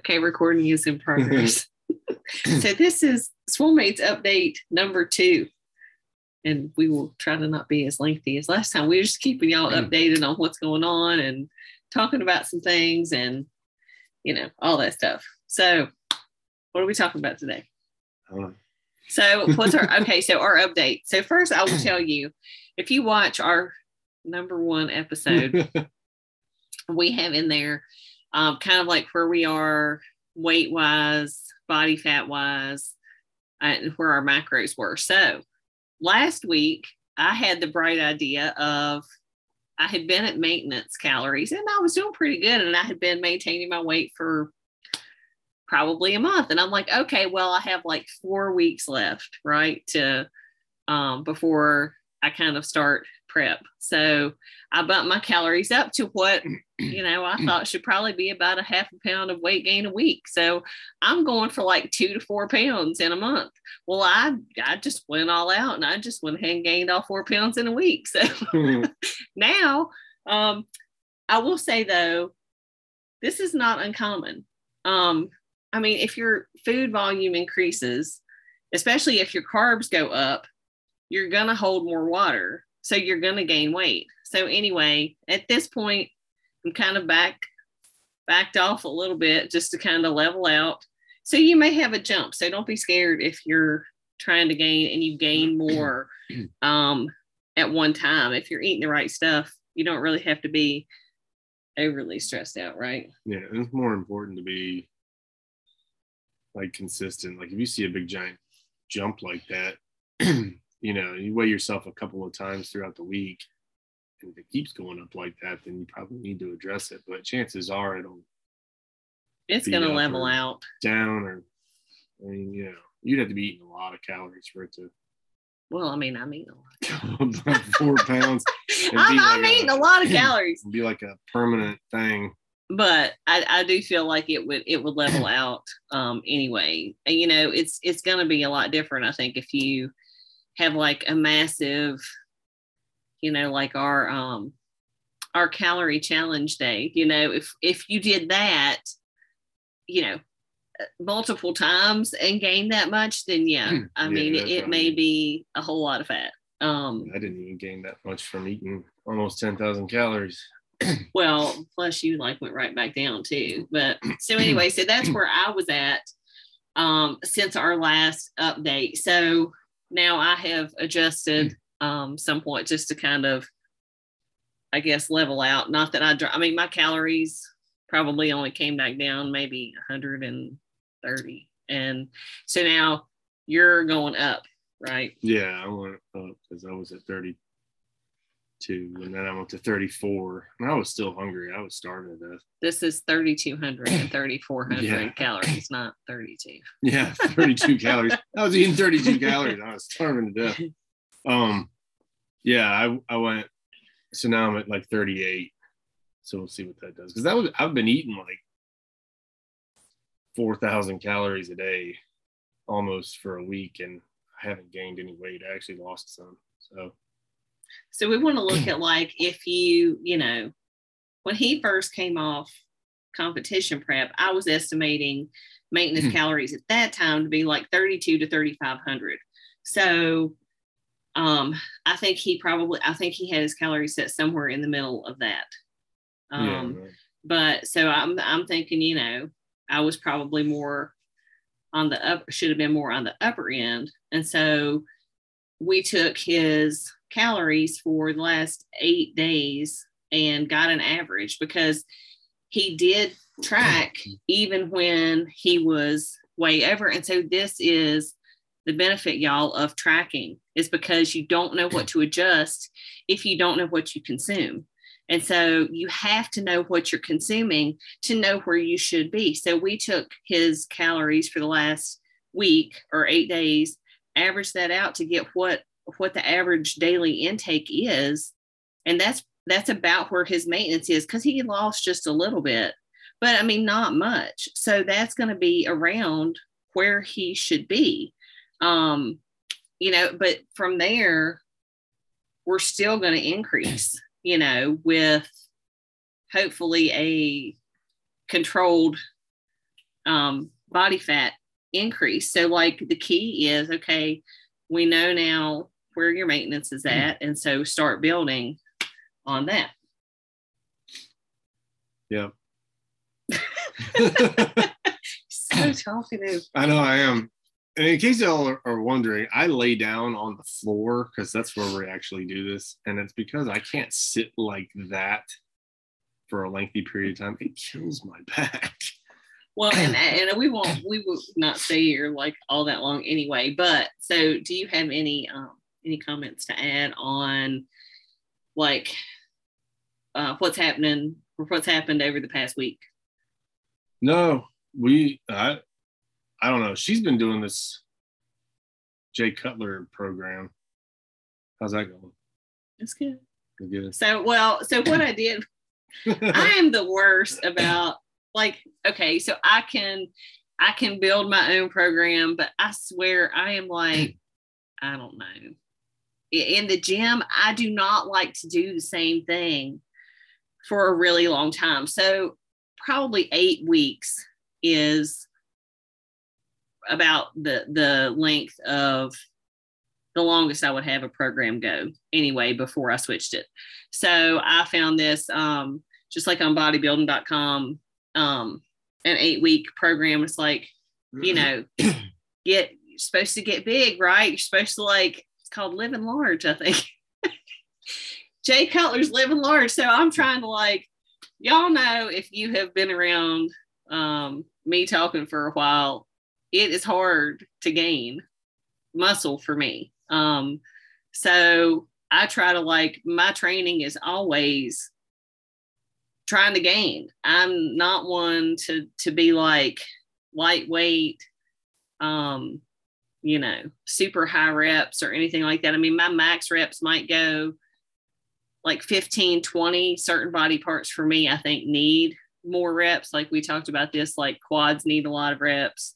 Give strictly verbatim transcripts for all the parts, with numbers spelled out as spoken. Okay, recording is in progress. So this is Swolemates update number two. And we will try to not be as lengthy as last time. We're just keeping y'all updated on what's going on and talking about some things and, you know, all that stuff. So what are we talking about today? Um. So what's our, okay, so our update. So first I will tell you, if you watch our number one episode, we have in there um, kind of like where we are weight-wise, body fat-wise, uh, and where our macros were. So last week, I had the bright idea of, I had been at maintenance calories and I was doing pretty good. And I had been maintaining my weight for probably a month. And I'm like, okay, well, I have like four weeks left, right, to um, before I kind of start prep. So I bumped my calories up to what, you know, I thought should probably be about a half a pound of weight gain a week. So I'm going for like two to four pounds in a month. Well, I, I just went all out and I just went ahead and gained all four pounds in a week. So now um, I will say though, this is not uncommon. Um, I mean, if your food volume increases, especially if your carbs go up, you're going to hold more water. So you're going to gain weight. So anyway, at this point, I'm kind of back, backed off a little bit just to kind of level out. So you may have a jump. So don't be scared if you're trying to gain and you gain more um, at one time. If you're eating the right stuff, you don't really have to be overly stressed out, right? Yeah, it's more important to be like consistent. Like if you see a big giant jump like that, you know, you weigh yourself a couple of times throughout the week, and if it keeps going up like that, then you probably need to address it. But chances are it'll it's going to level out down, or I mean, you know, you'd have to be eating a lot of calories for it to. Well, I mean, I'm eating a lot. About four pounds. I'm, like I'm a, eating a lot of calories. It'd be like a permanent thing. But I, I do feel like it would it would level out um, anyway. And, you know, it's it's going to be a lot different, I think, if you have like a massive, you know, like our um our calorie challenge day, you know, if if you did that, you know, multiple times and gained that much, then yeah, I yeah, mean it, it may be a whole lot of fat. um I didn't even gain that much from eating almost ten thousand calories. Well, plus you like went right back down too. But so anyway, so that's where I was at um since our last update. So now I have adjusted um, somewhat just to kind of, I guess, level out. Not that I, I mean, my calories probably only came back down maybe one hundred thirty. And so now you're going up, right? Yeah, I went up because I was at thirty-two and then I went to thirty-four. And I was still hungry. I was starving to death. This is thirty-two hundred and thirty-four hundred yeah. calories, not thirty-two. Yeah, thirty-two calories. I was eating thirty-two calories. I was starving to death. Um, yeah, I I went. So now I'm at like thirty-eight. So we'll see what that does. Because that was I've been eating like four thousand calories a day almost for a week, and I haven't gained any weight. I actually lost some. So. So we want to look at like if you, you know, when he first came off competition prep, I was estimating maintenance calories at that time to be like thirty-two to thirty-five hundred. So um, I think he probably, I think he had his calories set somewhere in the middle of that. Um, yeah, right. But so I'm, I'm thinking, you know, I was probably more on the up, should have been more on the upper end. And so we took his calories for the last eight days and got an average, because he did track even when he was way over. And so this is the benefit, y'all, of tracking, is because you don't know what to adjust if you don't know what you consume. And so you have to know what you're consuming to know where you should be. So we took his calories for the last week or eight days, averaged that out to get what what the average daily intake is, and that's that's about where his maintenance is, because he lost just a little bit, but I mean not much. So that's going to be around where he should be, um you know, but from there we're still going to increase, you know, with hopefully a controlled um, body fat increase. So like the key is, okay, we know now where your maintenance is at. And so start building on that. Yeah. So talkative. I know I am. And in case y'all are wondering, I lay down on the floor because that's where we actually do this. And it's because I can't sit like that for a lengthy period of time. It kills my back. Well, and, and we won't, we will not stay here like all that long anyway. But so do you have any, um, any comments to add on like uh, what's happening or what's happened over the past week? No, we, I, I don't know. She's been doing this Jay Cutler program. How's that going? That's good. That's good. So, well, so what I did, I am the worst about like, okay, so I can, I can build my own program, but I swear I am like, I don't know. In the gym, I do not like to do the same thing for a really long time. So probably eight weeks is about the the length of the longest I would have a program go anyway before I switched it. So I found this um just like on bodybuilding dot com, um an eight-week program. It's like, you know, get you're supposed to get big, right? You're supposed to, like, it's called living large, I think. Jay Cutler's living large. So I'm trying to, like, y'all know if you have been around um me talking for a while, it is hard to gain muscle for me. Um, so I try to, like, my training is always trying to gain. I'm not one to, to be like lightweight, um, you know, super high reps or anything like that. I mean, my max reps might go like fifteen, twenty. Certain body parts for me, I think, need more reps. Like we talked about this, like quads need a lot of reps.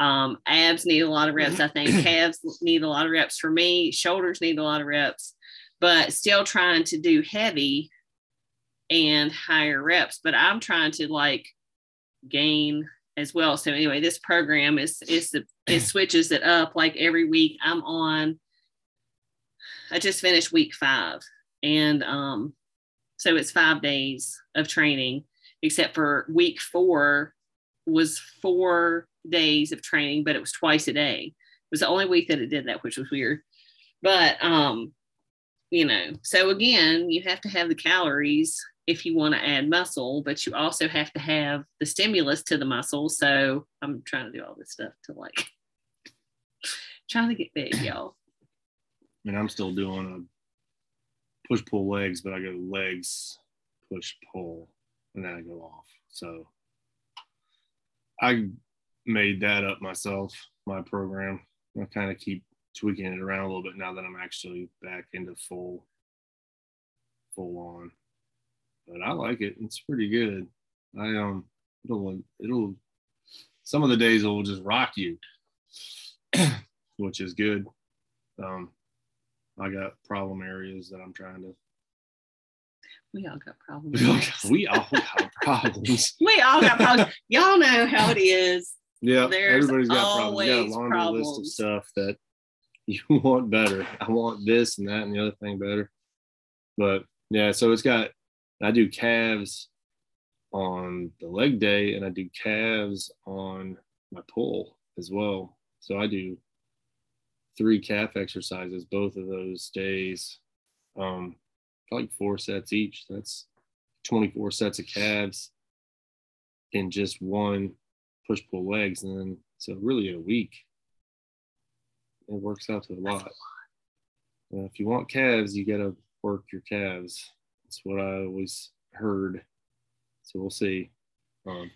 Um, abs need a lot of reps. I think calves need a lot of reps for me. Shoulders need a lot of reps, but still trying to do heavy and higher reps, but I'm trying to, like, gain as well. So anyway, this program is, is the, it switches it up like every week. I'm on, I just finished week five, and, um, so it's five days of training, except for week four was four days of training, but it was twice a day. It was the only week that it did that, which was weird. But um you know, so again, you have to have the calories if you want to add muscle, but you also have to have the stimulus to the muscle. So I'm trying to do all this stuff to, like, trying to get big, y'all. I mean, I'm still doing a push pull legs, but I go legs, push pull, and then I go off. So I made that up myself, my program. I kind of keep tweaking it around a little bit now that I'm actually back into full, full on. But I like it. It's pretty good. I um, it'll it'll. Some of the days it will just rock you, which is good. Um, I got problem areas that I'm trying to. We all got problems. We all got, we all got problems. we all got problems. Y'all know how it is. Yeah, there's everybody's got problems. You got a laundry problems. List of stuff that you want better. I want this and that and the other thing better. But yeah, so it's got, I do calves on the leg day, and I do calves on my pull as well. So I do three calf exercises both of those days. Um, like four sets each. That's twenty-four sets of calves in just one push pull legs. And then, so really a week, it works out to a lot. Uh, if you want calves, you got to work your calves. That's what I always heard. So we'll see. Um,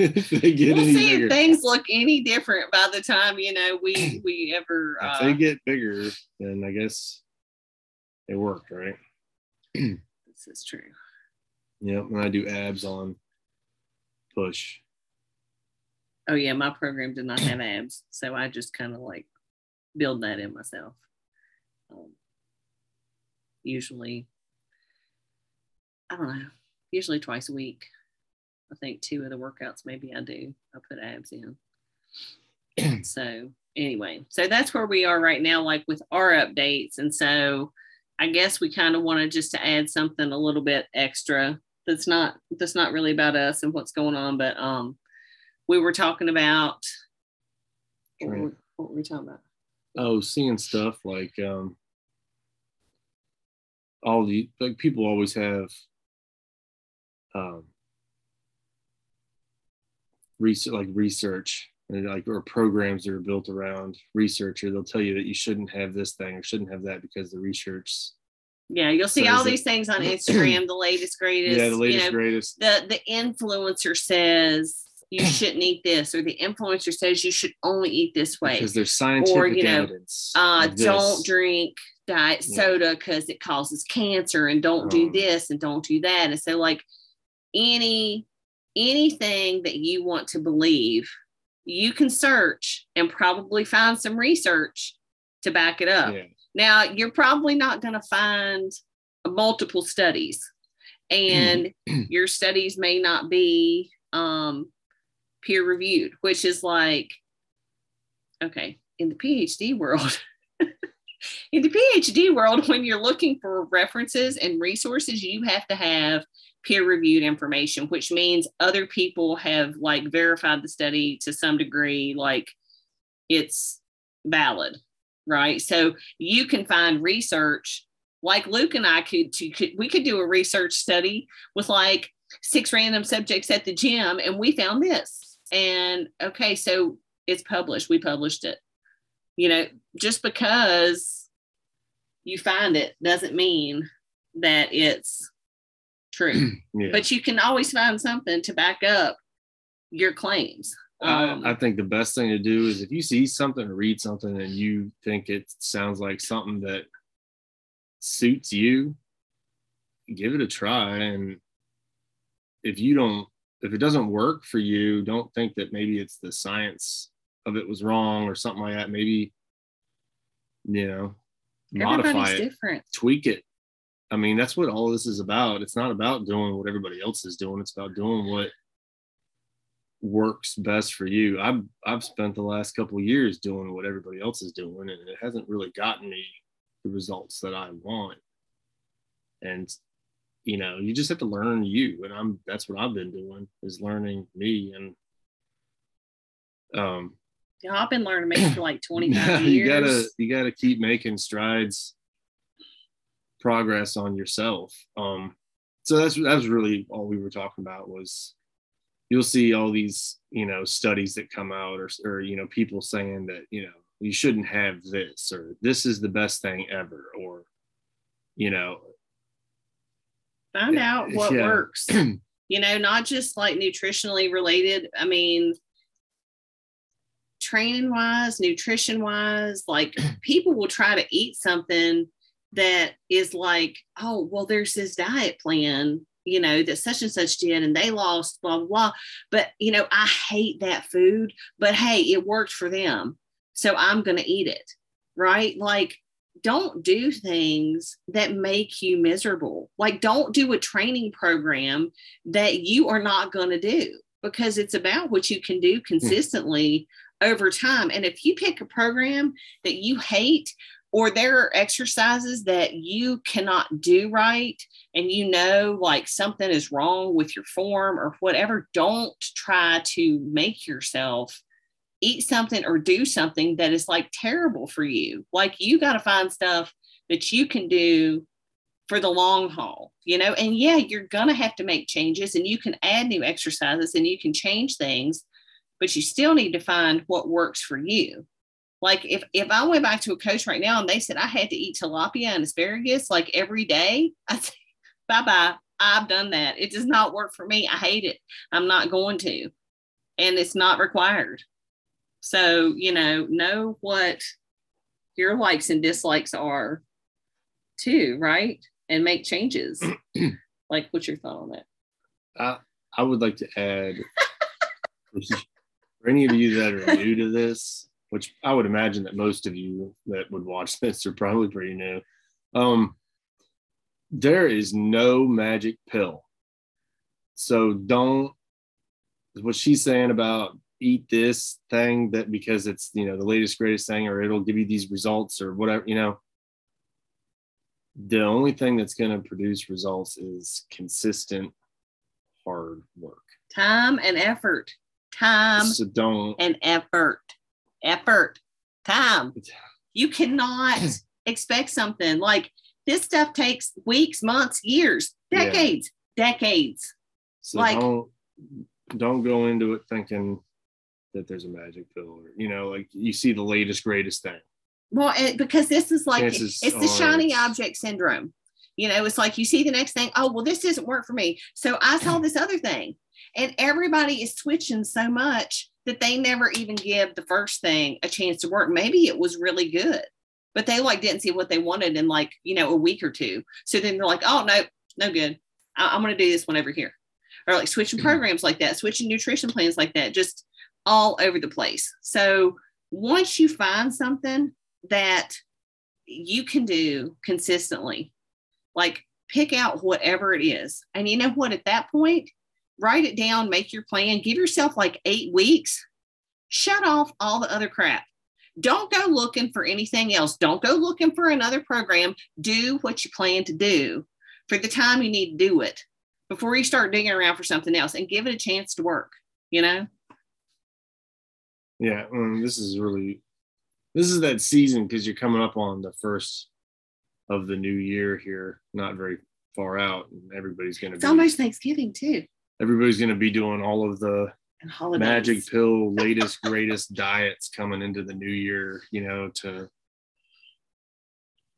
if they get we'll any see bigger. If things look any different by the time, you know, we, we ever. Uh, if they get bigger, then I guess it worked, right? This is true. Yep, and I do abs on push. Oh yeah, my program did not have abs, so I just kind of, like, build that in myself. Um, usually, I don't know, usually twice a week. I think two of the workouts maybe I do, I put abs in. So anyway, so that's where we are right now, like with our updates. And so I guess we kind of wanted just to add something a little bit extra that's not that's not really about us and what's going on, but um we were talking about what were we, what were we talking about? Oh, seeing stuff like um all the like people always have um research like research and like or programs that are built around research, or they'll tell you that you shouldn't have this thing or shouldn't have that because the research's yeah, you'll see all these things on Instagram, the latest, greatest. Yeah, the latest, you know, greatest. The, the influencer says you shouldn't eat this, or the influencer says you should only eat this way. Because there's scientific or, you know, evidence. Uh, don't drink diet soda because it causes cancer, and don't um, do this and don't do that. And so, like, any anything that you want to believe, you can search and probably find some research to back it up. Yeah. Now, you're probably not going to find multiple studies, and your studies may not be um, peer reviewed, which is like, okay, in the PhD world, in the PhD world, when you're looking for references and resources, you have to have peer reviewed information, which means other people have like verified the study to some degree, like it's valid. Right. So you can find research like Luke and I could, could, we could do a research study with like six random subjects at the gym, and we found this. And okay, so it's published. We published it. You know, just because you find it doesn't mean that it's true. Yeah. But you can always find something to back up your claims. Um, I, I think the best thing to do is if you see something or read something and you think it sounds like something that suits you, give it a try. And if you don't, if it doesn't work for you, don't think that maybe it's the science of it was wrong or something like that. Maybe, you know, modify it, different. Tweak it. I mean, that's what all this is about. It's not about doing what everybody else is doing. It's about doing what works best for you. I've I've spent the last couple of years doing what everybody else is doing, and it hasn't really gotten me the results that I want. And you know, you just have to learn you, and I'm that's what I've been doing, is learning me. And um, yeah, I've been learning me for like twenty-five years. You gotta you gotta keep making strides, progress on yourself. Um, so that's that was really all we were talking about was. You'll see all these, you know, studies that come out or, or, you know, people saying that, you know, you shouldn't have this, or this is the best thing ever, or, you know. Find out what yeah. works, you know, not just like nutritionally related. I mean, training wise, nutrition wise, like people will try to eat something that is like, oh, well, there's this diet plan, you know, that such and such did, and they lost blah, blah, blah. But, you know, I hate that food, but hey, it worked for them, so I'm going to eat it. Right. Like, don't do things that make you miserable. Like, don't do a training program that you are not going to do, because it's about what you can do consistently mm. over time. And if you pick a program that you hate, or there are exercises that you cannot do right, and you know, like something is wrong with your form or whatever, don't try to make yourself eat something or do something that is like terrible for you. Like, you got to find stuff that you can do for the long haul, you know? And yeah, you're going to have to make changes, and you can add new exercises, and you can change things, but you still need to find what works for you. Like, if, if I went back to a coach right now and they said I had to eat tilapia and asparagus like every day, I'd say, bye-bye. I've done that. It does not work for me. I hate it. I'm not going to. And it's not required. So, you know, know what your likes and dislikes are too, right? And make changes. Like, what's your thought on that? I, I would like to add, for any of you that are new to this, which I would imagine that most of you that would watch this are probably pretty new. Um, there is no magic pill. So don't what she's saying about eat this thing that because it's, you know, the latest, greatest thing, or it'll give you these results or whatever, you know, the only thing that's going to produce results is consistent, hard work, time and effort, time so don't and effort, effort, time. You cannot expect something like this stuff takes weeks, months, years, decades, yeah. decades. So like, don't, don't go into it thinking that there's a magic pill or, you know, like you see the latest, greatest thing. Well, it, because this is like, it, it's the shiny object syndrome. You know, it's like you see the next thing. Oh, well, this doesn't work for me. So I saw this other thing. And everybody is switching so much that they never even give the first thing a chance to work. Maybe it was really good, but they like didn't see what they wanted in like, you know, a week or two. So then they're like, oh, no, no good. I- I'm going to do this one over here. Or like switching programs like that, switching nutrition plans like that, just all over the place. So once you find something that you can do consistently, like pick out whatever it is. And you know what, at that point, write it down, make your plan, give yourself like eight weeks, shut off all the other crap. Don't go looking for anything else. Don't go looking for another program. Do what you plan to do for the time you need to do it before you start digging around for something else, and give it a chance to work, you know? Yeah. Um, this is really, this is that season because you're coming up on the first of the new year here, not very far out. And everybody's going to be. It's almost Thanksgiving too. Everybody's going to be doing all of the magic pill, latest, greatest diets coming into the new year, you know, to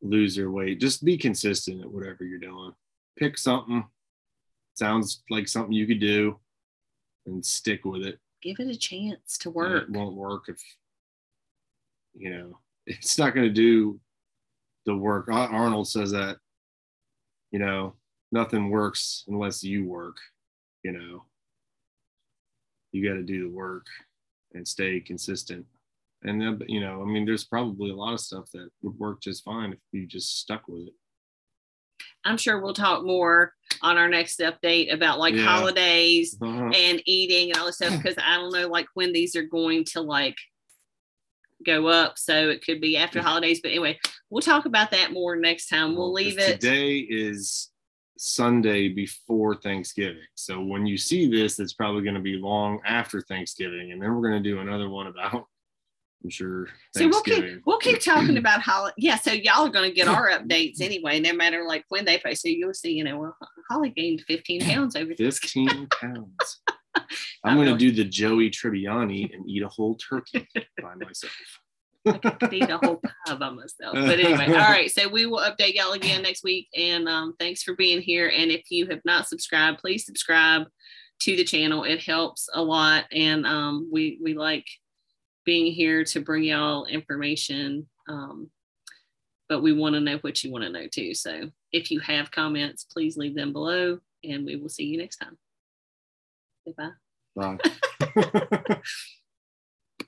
lose their weight. Just be consistent at whatever you're doing. Pick something. Sounds like something you could do and stick with it. Give it a chance to work. And it won't work if, you know, it's not going to do the work. Arnold says that, you know, nothing works unless you work. You know, you got to do the work and stay consistent. And then, you know, I mean, there's probably a lot of stuff that would work just fine if you just stuck with it. I'm sure we'll talk more on our next update about like yeah. holidays uh-huh. and eating and all this stuff, because I don't know like when these are going to like go up. So it could be after holidays. But anyway, we'll talk about that more next time. We'll leave it. Today is Sunday before Thanksgiving. So when you see this, it's probably going to be long after Thanksgiving. And then we're going to do another one about, I'm sure, so we'll keep we'll keep talking about Holly. Yeah, so y'all are going to get our updates anyway, no matter like when they post. So you'll see, you know, well, Holly gained fifteen pounds over this. fifteen pounds. I'm going to do the Joey Tribbiani and eat a whole turkey by myself. I could eat a whole pie by myself. But anyway, all right. So we will update y'all again next week. And um, thanks for being here. And if you have not subscribed, please subscribe to the channel. It helps a lot. And um, we, we like being here to bring y'all information. Um, but we want to know what you want to know too. So if you have comments, please leave them below. And we will see you next time. Goodbye. Bye.